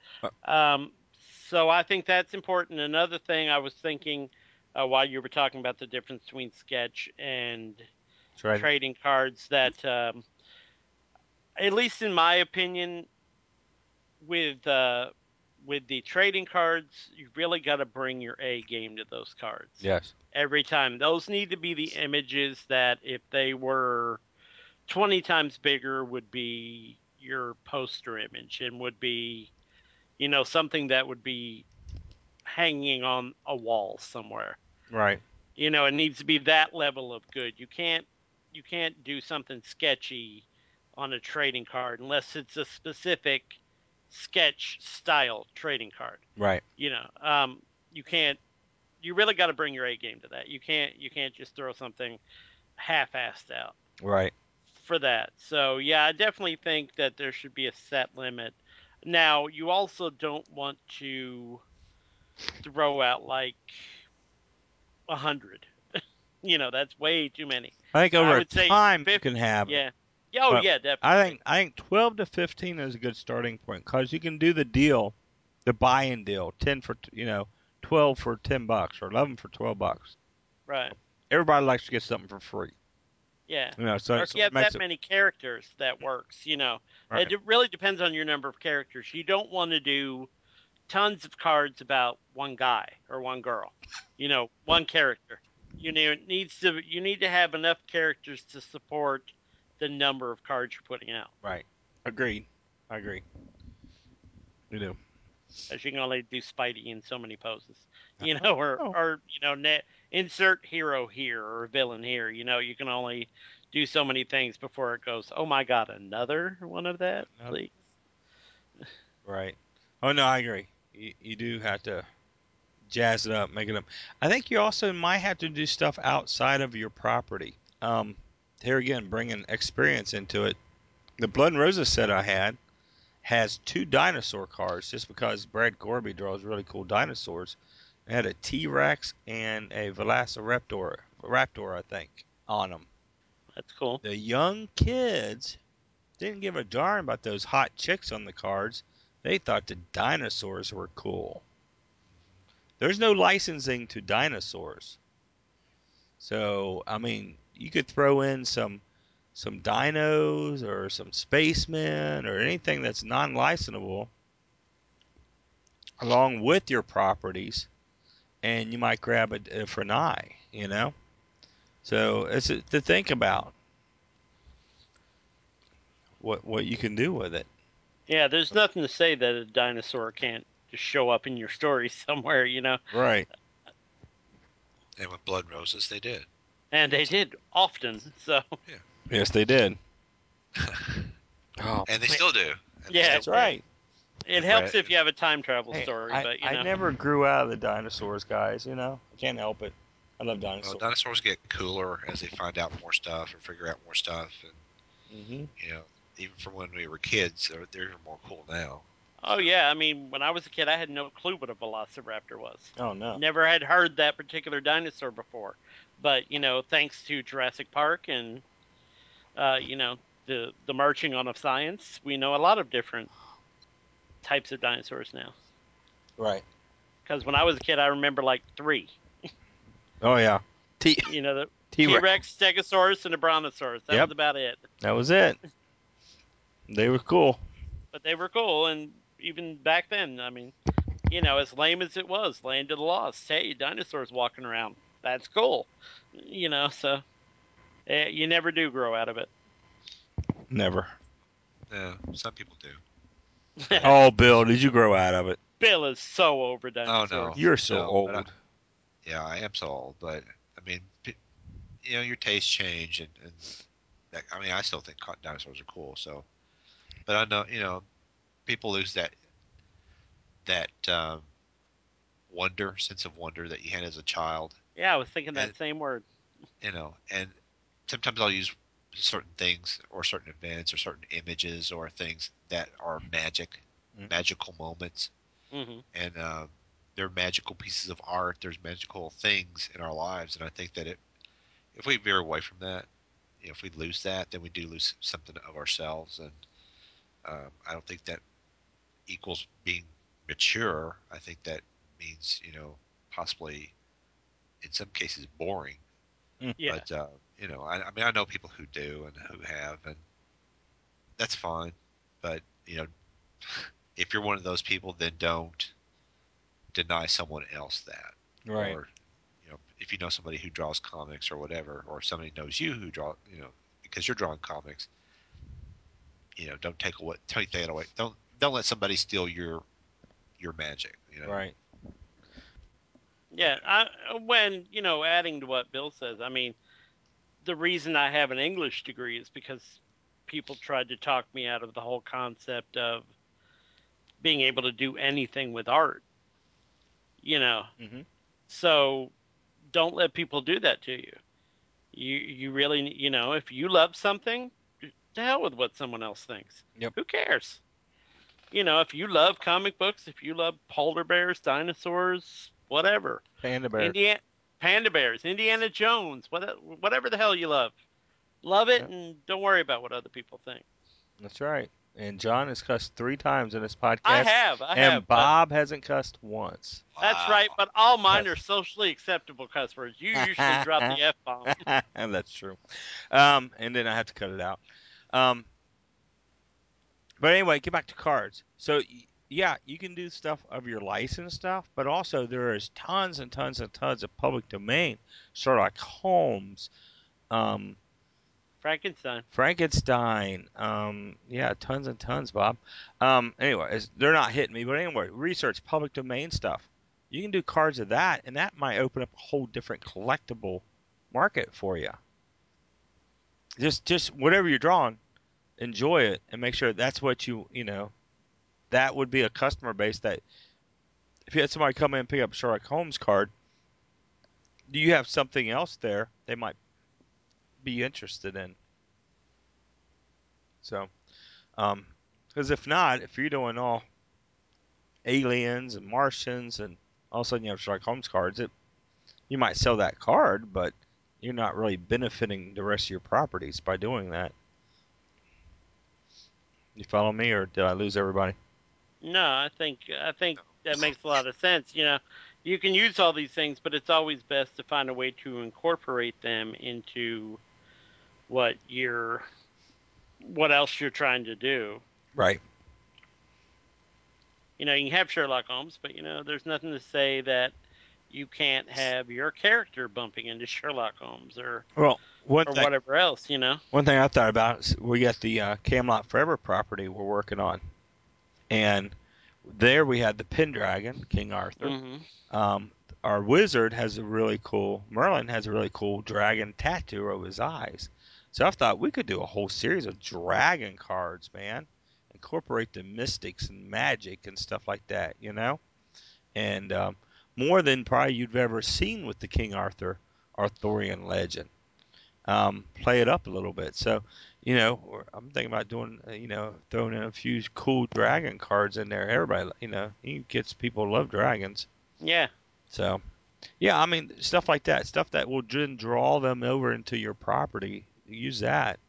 So I think that's important. Another thing I was thinking while you were talking about the difference between sketch and trading cards, that at least in my opinion, with the trading cards, you really got to bring your A game to those cards. Yes. Every time. Those need to be the images that, if they were 20 times bigger, would be your poster image and would be, you know, something that would be hanging on a wall somewhere. Right. You know, it needs to be that level of good. You can't do something sketchy on a trading card unless it's a specific sketch style trading card. Right. You know, you can't. You really got to bring your A game to that. You can't just throw something half-assed out. Right. For that. So, yeah, I definitely think that there should be a set limit. Now, you also don't want to throw out like 100. You know, that's way too many. I think over time 50, you can have. Yeah. Oh, but yeah, definitely. I think 12 to 15 is a good starting point because you can do the deal, the buy-in deal, 10 for, you know, 12 for $10 or 11 for $12. Right. Everybody likes to get something for free. Yeah. You know, so or if you have that many characters, that works, you know. Right. It really depends on your number of characters. You don't want to do tons of cards about one guy or one girl, you know, one character. You know, you need to have enough characters to support the number of cards you're putting out. Right. Agreed. I agree. You do. Because you can only do Spidey in so many poses, you know, or you know, insert hero here or villain here. You know, you can only do so many things before it goes, oh my God, another one of that? Please. Right. Oh, no, I agree. You do have to jazz it up, make it up. I think you also might have to do stuff outside of your property. Here again, bringing experience into it. The Blood and Roses set I had has 2 dinosaur cards just because Brad Gorby draws really cool dinosaurs. It had a T-Rex and a Velociraptor, I think, on them. That's cool. The young kids didn't give a darn about those hot chicks on the cards. They thought the dinosaurs were cool. There's no licensing to dinosaurs. So, I mean, you could throw in some dinos or some spacemen or anything that's non-licensable along with your properties, and you might grab a for an eye, you know? So it's to think about what you can do with it. Yeah, there's nothing to say that a dinosaur can't just show up in your story somewhere, you know? Right. And with Blood and Roses, they did. And they did often, so... Yeah. Yes, they did. Oh, and they still do. And yeah, that's right. It helps if you have a time travel story. But you know. I never grew out of the dinosaurs, guys, you know? I can't help it. I love dinosaurs. Well, dinosaurs get cooler as they find out more stuff and figure out more stuff. And, you know, even from when we were kids, they're even more cool now. Oh, yeah. I mean, when I was a kid, I had no clue what a Velociraptor was. Oh, no. Never had heard that particular dinosaur before. But, you know, thanks to Jurassic Park and... you know, the marching on of science, we know a lot of different types of dinosaurs now. Right. Because when I was a kid, I remember like 3. Oh, yeah. You know, the T-Rex, Stegosaurus, and the Brontosaurus. That was about it. That was it. They were cool. But they were cool, and even back then, I mean, you know, as lame as it was, Land of the Lost. Hey, dinosaurs walking around. That's cool. You know, so... you never do grow out of it. Never. No, some people do. Oh, Bill, did you grow out of it? Bill is so overdone. Oh, no. You're so old. Yeah, I am so old, but, I mean, you know, your tastes change, and that, I mean, I still think dinosaurs are cool, so. But I know, you know, people lose that wonder, sense of wonder that you had as a child. Yeah, I was thinking that same word. You know, and sometimes I'll use certain things or certain events or certain images or things that are magical moments. Mm-hmm. And they're magical pieces of art. There's magical things in our lives. And I think that if we veer away from that, you know, if we lose that, then we do lose something of ourselves. And I don't think that equals being mature. I think that means, you know, possibly in some cases boring. Yeah. But, you know, I mean, I know people who do and who have, and that's fine. But, you know, if you're one of those people, then don't deny someone else that. Right. Or, you know, if you know somebody who draws comics or whatever, or somebody knows you who draw, you know, because you're drawing comics, you know, don't take that away. Don't let somebody steal your magic, you know. Right. Yeah, when, you know, adding to what Bill says, I mean, the reason I have an English degree is because people tried to talk me out of the whole concept of being able to do anything with art, you know. Mm-hmm. So don't let people do that to you. You really, you know, if you love something, to hell with what someone else thinks. Yep. Who cares? you know, if you love comic books, if you love polar bears, dinosaurs, whatever. Panda bears. Indiana Jones, whatever the hell you love. Love it, yeah. And don't worry about what other people think. That's right. And John has cussed 3 times in this podcast. I have. Bob hasn't cussed once. That's right, but all mine are socially acceptable cuss words. You usually drop the F-bomb. And that's true. And then I have to cut it out. But anyway, get back to cards. So, yeah, you can do stuff of your license stuff, but also there is tons and tons and tons of public domain. Sherlock Holmes, Frankenstein. Yeah, tons and tons, Bob. Anyway, they're not hitting me, but anyway, research, public domain stuff. You can do cards of that, and that might open up a whole different collectible market for you. Just whatever you're drawing, enjoy it and make sure that's what you know. That would be a customer base that if you had somebody come in and pick up a Sherlock Holmes card, do you have something else there they might be interested in? So, because if not, if you're doing all aliens and Martians and all of a sudden you have Sherlock Holmes cards, you might sell that card, but you're not really benefiting the rest of your properties by doing that. You follow me, or did I lose everybody? No, I think that makes a lot of sense. You know, you can use all these things, but it's always best to find a way to incorporate them into what else you're trying to do. Right. You know, you can have Sherlock Holmes, but, you know, there's nothing to say that you can't have your character bumping into Sherlock Holmes or whatever else, you know. One thing I thought about is we got the Camelot Forever property we're working on. And there we had the Pendragon, King Arthur. Mm-hmm. Our wizard Merlin has a really cool dragon tattoo over his eyes. So I thought we could do a whole series of dragon cards, man. Incorporate the mystics and magic and stuff like that, you know. And more than probably you've ever seen with the King Arthur, Arthurian legend. Play it up a little bit. So, you know, I'm thinking about doing, you know, throwing in a few cool dragon cards in there. Everybody, you know, people love dragons. Yeah. So, yeah, I mean, stuff like that. Stuff that will draw them over into your property. Use that.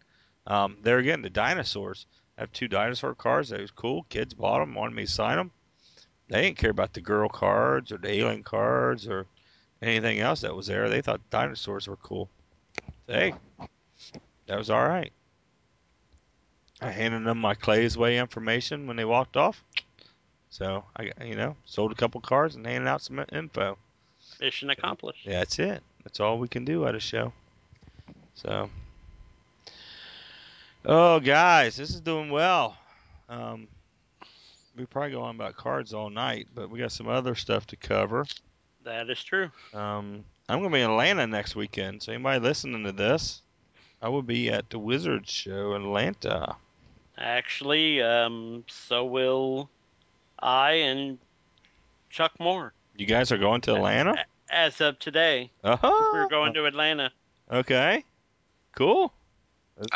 There again, the dinosaurs. I have 2 dinosaur cards. That was cool. Kids bought them, wanted me to sign them. They didn't care about the girl cards or the alien cards or anything else that was there. They thought dinosaurs were cool. So, hey, that was all right. I handed them my Clay's Way information when they walked off. So, I sold a couple cards and handed out some info. Mission accomplished. Yeah, that's it. That's all we can do at a show. So, oh, guys, this is doing well. We probably go on about cards all night, but we got some other stuff to cover. That is true. I'm going to be in Atlanta next weekend, so anybody listening to this, I will be at the Wizards Show in Atlanta. Actually, so will I and Chuck Moore. You guys are going to Atlanta? As of today. Uh-huh. We're going to Atlanta. Okay. Cool.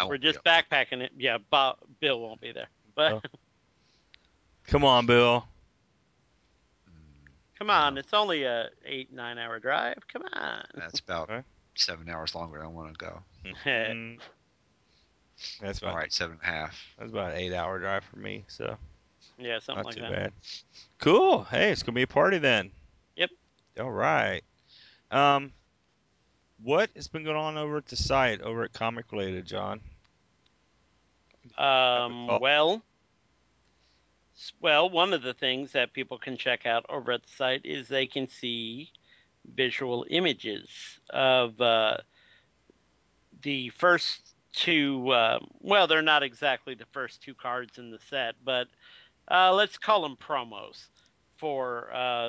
We're just backpacking it. Yeah, Bill won't be there. But come on, Bill. Come on, it's only a 8-9 hour drive. Come on. That's about 7 hours longer than I want to go. That's about 7.5. That's about an 8-hour drive for me. So yeah, something like that. Not too bad. Cool. Hey, it's gonna be a party then. Yep. All right. What has been going on over at the site, over at Comic Related, John? Well, one of the things that people can check out over at the site is they can see visual images of the first 2. Well, they're not exactly the first 2 cards in the set, but let's call them promos for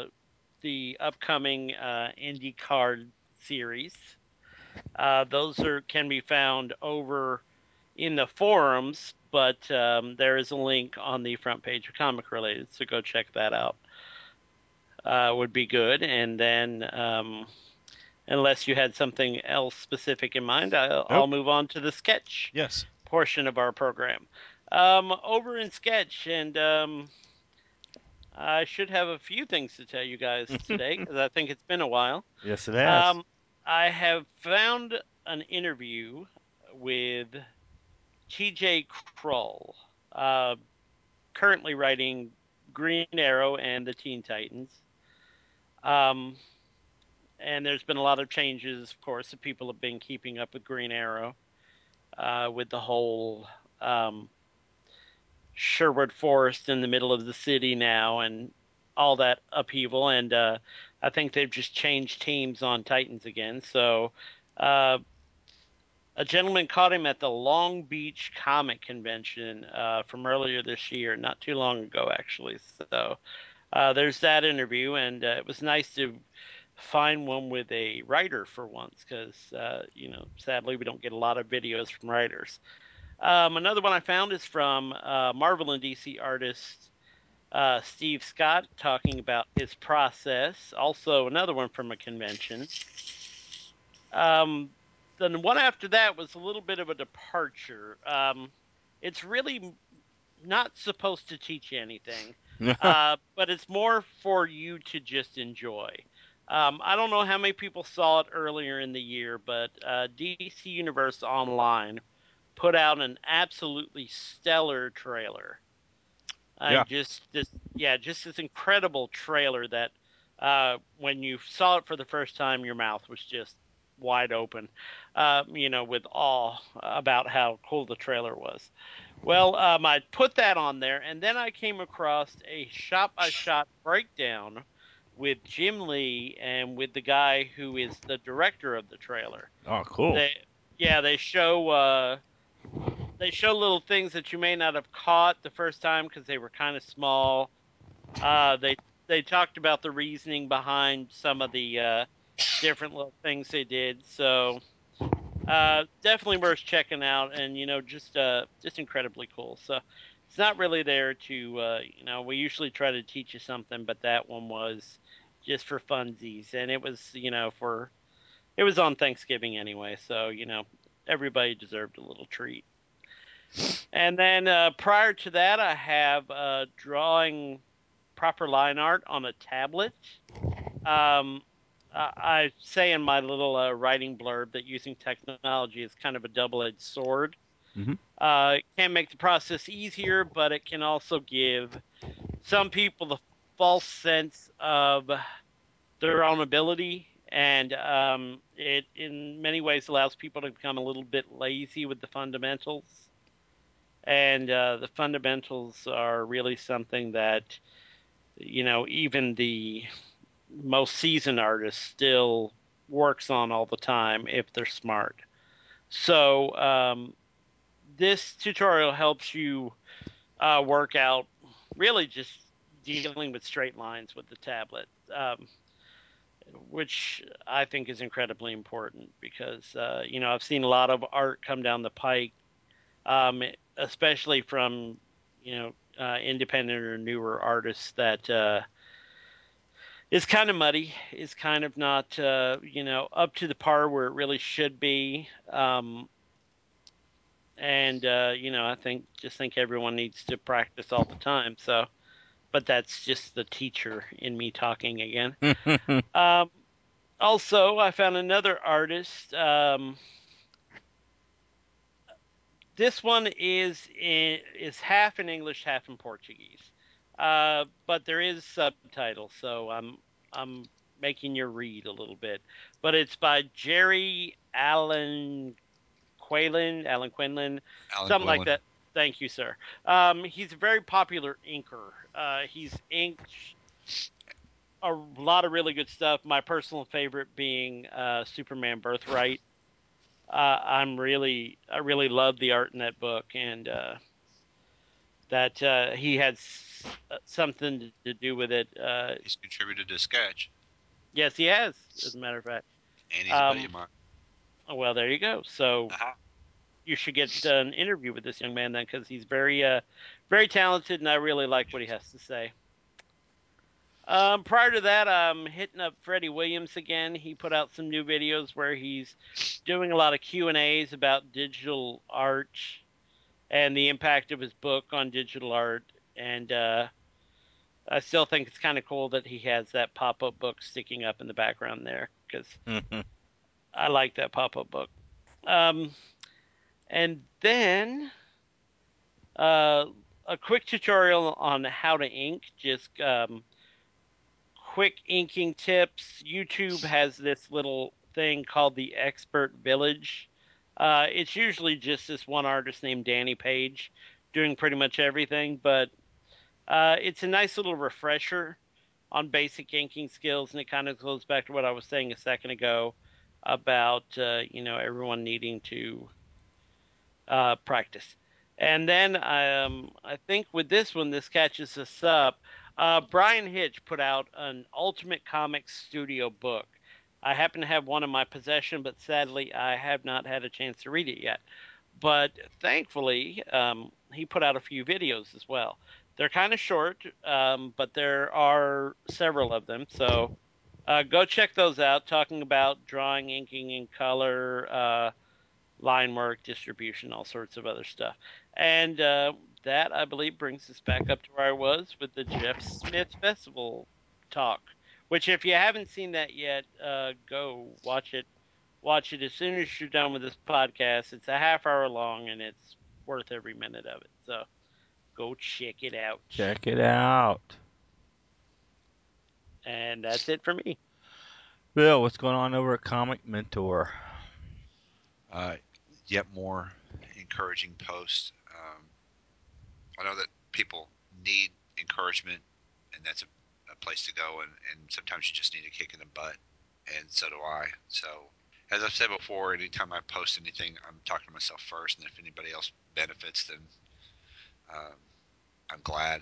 the upcoming indie card series. Those can be found over in the forums, but there is a link on the front page of Comic Related, so go check that out. Would be good. And then, unless you had something else specific in mind, I'll move on to the sketch portion of our program. Over in sketch, and I should have a few things to tell you guys today, because I think it's been a while. Yes, it has. I have found an interview with TJ Krull, currently writing Green Arrow and the Teen Titans. And there's been a lot of changes, of course, that people have been keeping up with Green Arrow, with the whole Sherwood Forest in the middle of the city now and all that upheaval. And I think they've just changed teams on Titans again. So a gentleman caught him at the Long Beach Comic Convention from earlier this year, not too long ago, actually. So there's that interview, and it was nice to find one with a writer for once, because, you know, sadly we don't get a lot of videos from writers. Another one I found is from Marvel and DC artist Steve Scott, talking about his process. Also another one from a convention. Then the one after that was a little bit of a departure. It's really not supposed to teach you anything, but it's more for you to just enjoy. I don't know how many people saw it earlier in the year, but DC Universe Online put out an absolutely stellar trailer. Just this incredible trailer that when you saw it for the first time, your mouth was just wide open, you know, with awe about how cool the trailer was. Well, I put that on there, and then I came across a shot-by-shot breakdown with Jim Lee and with the guy who is the director of the trailer. Oh, cool. They show little things that you may not have caught the first time because they were kind of small. They talked about the reasoning behind some of the different little things they did. So definitely worth checking out, and, you know, just incredibly cool. So it's not really there to, you know, we usually try to teach you something, but that one was just for funsies. And it was, you know, it was on Thanksgiving anyway. So, you know, everybody deserved a little treat. And then prior to that, I have drawing proper line art on a tablet. I say in my little writing blurb that using technology is kind of a double-edged sword. Mm-hmm. It can make the process easier, but it can also give some people the false sense of their own ability, and it in many ways allows people to become a little bit lazy with the fundamentals. And the fundamentals are really something that, you know, even the most seasoned artist still works on all the time if they're smart. So this tutorial helps you work out really just dealing with straight lines with the tablet, which I think is incredibly important because, you know, I've seen a lot of art come down the pike, especially from, you know, independent or newer artists that is kind of muddy, is kind of not, you know, up to the par where it really should be. You know, I think everyone needs to practice all the time. So, but that's just the teacher in me talking again. Also, I found another artist. This one is half in English, half in Portuguese, but there is subtitles, so I'm making you read a little bit. But it's by Jerry Alan Quinlan, something like that. Thank you, sir. He's a very popular inker. He's inked a lot of really good stuff. My personal favorite being Superman Birthright. I really love the art in that book, and that he had something to do with it. He's contributed to Sketch. Yes, he has, as a matter of fact. And he's a buddy of mine. Well, there you go. So you should get an interview with this young man then, because he's very, very talented, and I really like what he has to say. Prior to that, I'm hitting up Freddie Williams again. He put out some new videos where he's doing a lot of Q&As about digital art and the impact of his book on digital art. And I still think it's kind of cool that he has that pop-up book sticking up in the background there, because I like that pop-up book. And then a quick tutorial on how to ink, just quick inking tips. YouTube has this little thing called the Expert Village. It's usually just this one artist named Danny Page doing pretty much everything, but it's a nice little refresher on basic inking skills, and it kind of goes back to what I was saying a second ago about, you know, everyone needing to practice. And then I think with this one, this catches us up. Brian Hitch put out an Ultimate Comics Studio book. I happen to have one in my possession, but sadly I have not had a chance to read it yet. But thankfully, he put out a few videos as well. They're kind of short, but there are several of them. So go check those out, talking about drawing, inking, and color, line work, distribution, all sorts of other stuff. And that, I believe, brings us back up to where I was with the Jeff Smith Festival talk, which if you haven't seen that yet, go watch it. Watch it as soon as you're done with this podcast. It's a half hour long, and it's worth every minute of it. So go check it out. Check it out. And that's it for me. Bill, what's going on over at Comic Mentor? Yet more encouraging posts. I know that people need encouragement, and that's a place to go, and sometimes you just need a kick in the butt, and so do I. So as I've said before, anytime I post anything, I'm talking to myself first, and if anybody else benefits, then I'm glad,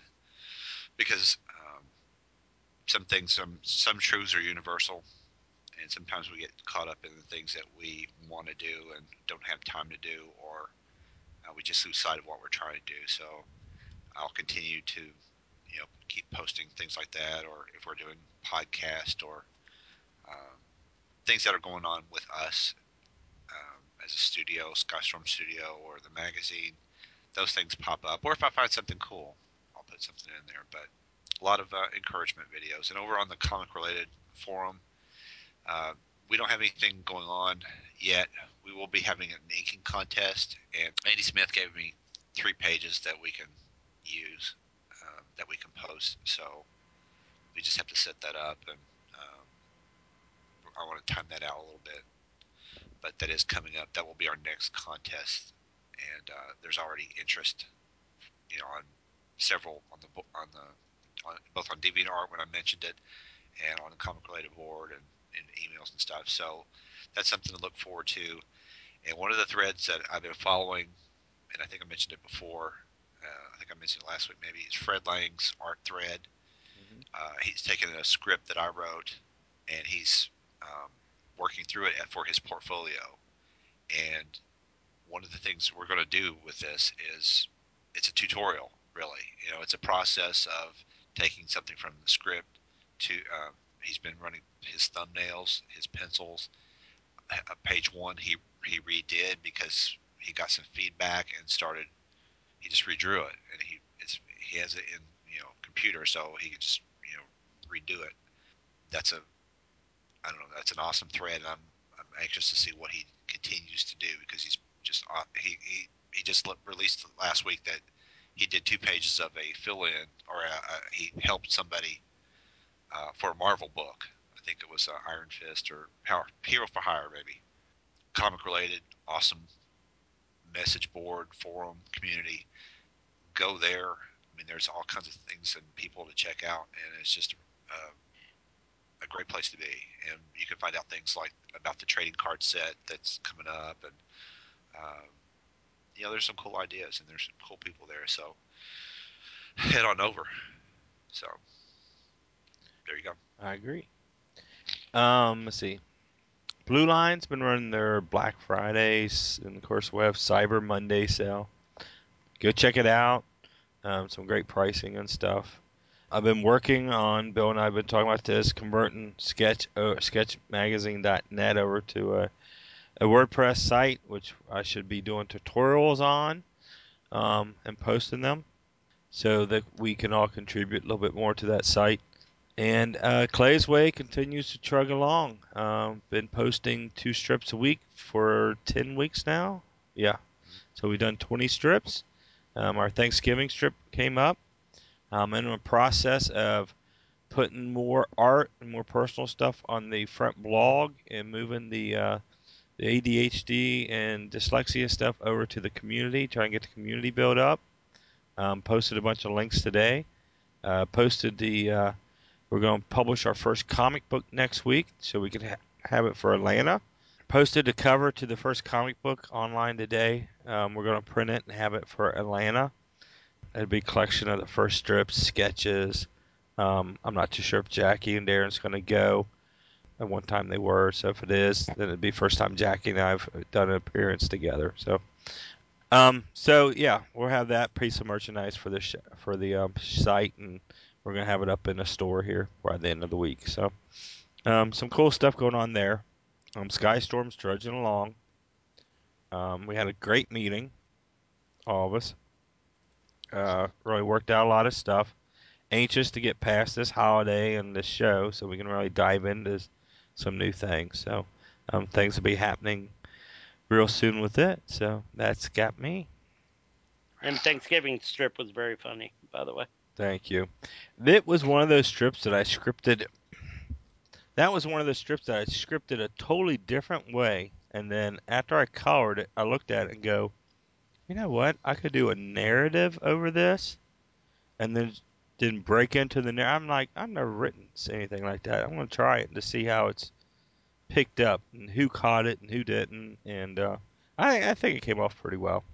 because some things, some truths are universal, and sometimes we get caught up in the things that we want to do and don't have time to do, or we just lose sight of what we're trying to do. So I'll continue to, you know, keep posting things like that, or if we're doing podcasts or things that are going on with us as a studio, Skystorm Studio or the magazine. Those things pop up, or if I find something cool, I'll put something in there. But a lot of encouragement videos. And over on the Comic Related forum, we don't have anything going on yet. We will be having an inking contest, and Andy Smith gave me 3 pages that we can use, that we can post. So we just have to set that up, and I want to time that out a little bit. But that is coming up. That will be our next contest. And there's already interest, you know, on several on both on DeviantArt when I mentioned it, and on the Comic Related board and emails and stuff. So that's something to look forward to. And one of the threads that I've been following, and I think I mentioned it before, I think I mentioned it last week maybe, is Fred Lang's art thread. Mm-hmm. He's taken a script that I wrote, and he's working through it for his portfolio. And one of the things we're going to do with this is it's a tutorial, really. You know, it's a process of taking something from the script to he's been running his thumbnails, his pencils. Page 1 he redid because he got some feedback and started. He just redrew it, and he has it in, you know, computer, so he can just, you know, redo it. That's that's an awesome thread, and I'm anxious to see what he continues to do, because he's just he just released last week that he did 2 pages of a fill-in, or he helped somebody for a Marvel book. I think it was Iron Fist or Hero for Hire, maybe. Comic Related, awesome message board, forum, community. Go there. I mean, there's all kinds of things and people to check out, and it's just a great place to be. And you can find out things like about the trading card set that's coming up, and you know, there's some cool ideas, and there's some cool people there, so head on over. So there you go. I agree. Let's see. Blue Line's been running their Black Friday and, of course, we have Cyber Monday sale. Go check it out. Some great pricing and stuff. I've been working on, Bill and I have been talking about this, converting sketchmagazine.net over to a WordPress site, which I should be doing tutorials on and posting them. so that we can all contribute a little bit more to that site. And Clay's Way continues to chug along. Been posting 2 strips a week for 10 weeks now. Yeah. So we've done 20 strips. Our Thanksgiving strip came up. I'm in the process of putting more art and more personal stuff on the front blog and moving the ADHD and dyslexia stuff over to the community, trying to get the community built up. Posted a bunch of links today. We're going to publish our first comic book next week so we can have it for Atlanta. Posted a cover to the first comic book online today. We're going to print it and have it for Atlanta. It'll be a collection of the first strips, sketches. I'm not too sure if Jackie and Darren's going to go. At one time they were, so if it is, then it'd be the first time Jackie and I have done an appearance together. So yeah, we'll have that piece of merchandise for the site, and we're going to have it up in a store here by the end of the week. So some cool stuff going on there. Skystorm's trudging along. We had a great meeting, all of us. Really worked out a lot of stuff. Anxious to get past this holiday and this show so we can really dive into some new things. So things will be happening real soon with it. So that's got me. And Thanksgiving strip was very funny, by the way. Thank you. It was one of those strips that I scripted. That was one of those strips that I scripted a totally different way. And then after I colored it, I looked at it and go, you know what? I could do a narrative over this. And then didn't break into the narrative. I'm like, I've never written anything like that. I'm going to try it to see how it's picked up and who caught it and who didn't. And I think it came off pretty well.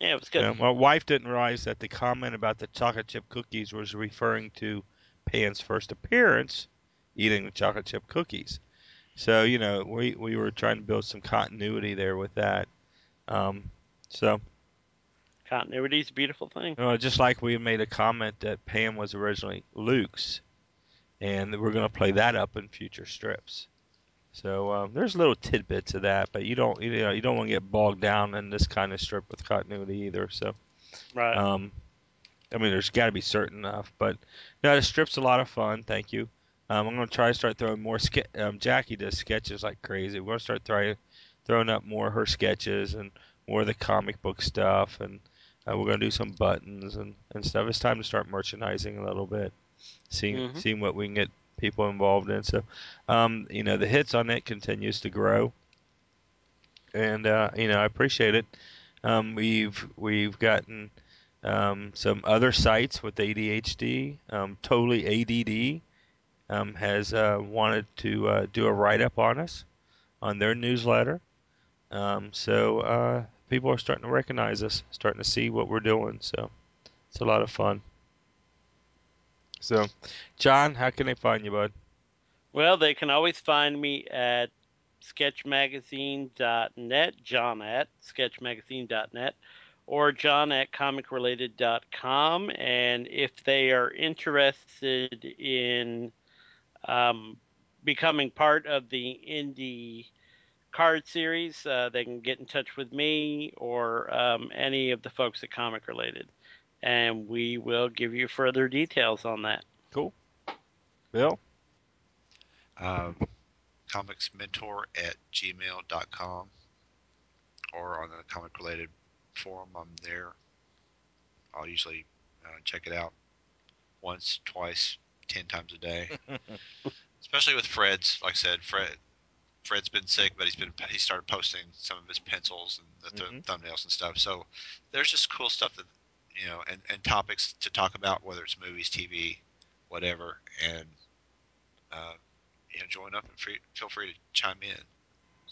Yeah, it was good. You know, my wife didn't realize that the comment about the chocolate chip cookies was referring to Pan's first appearance eating the chocolate chip cookies. So, you know, we were trying to build some continuity there with that. Continuity is a beautiful thing. You know, just like we made a comment that Pam was originally Luke's, and we're going to play that up in future strips. So there's little tidbits of that, but you don't want to get bogged down in this kind of strip with continuity either. So, right. I mean, there's got to be certain enough, but no, the strip's a lot of fun. Thank you. I'm going to try to start throwing more. Jackie does sketches like crazy. We're going to start throwing up more of her sketches and more of the comic book stuff, and we're going to do some buttons and stuff. It's time to start merchandising a little bit, seeing what we can get people involved in. So, you know, the hits on it continues to grow, and you know, I appreciate it. We've gotten some other sites with ADHD. Totally ADD has wanted to do a write-up on us on their newsletter. So people are starting to recognize us, starting to see what we're doing. So it's a lot of fun. So, John, how can they find you, bud? Well, they can always find me at sketchmagazine.net, John at sketchmagazine.net, or John at ComicRelated.com. And if they are interested in becoming part of the indie card series, they can get in touch with me or any of the folks at Comic Related, and we will give you further details on that. Cool. Bill? ComicsMentor@gmail.com or on the Comic Related forum. I'm there. I'll usually check it out once, twice, 10 times a day, especially with Fred's. Like I said, Fred's been sick, but he started posting some of his pencils and the thumbnails and stuff. So there's just cool stuff that, you know, and topics to talk about, whether it's movies, TV, whatever. And you know, join up and feel free to chime in.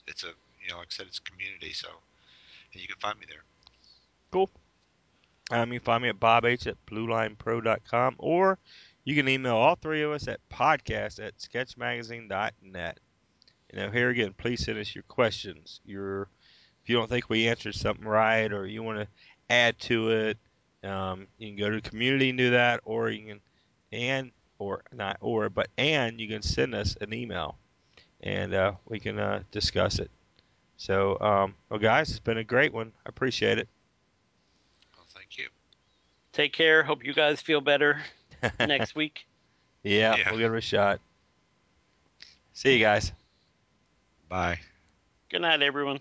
It's a, you know, like I said, it's a community. So, and you can find me there. Cool. You can find me at BobH@BlueLinePro.com, or you can email all three of us at podcast@sketchmagazine.net. You know, here again, please send us your questions. If you don't think we answered something right, or you want to add to it, you can go to the community and do that, or you can, you can send us an email, and we can discuss it. So, well, guys, it's been a great one. I appreciate it. Well, thank you. Take care. Hope you guys feel better next week. Yeah, we'll give it a shot. See you guys. Bye. Good night, everyone.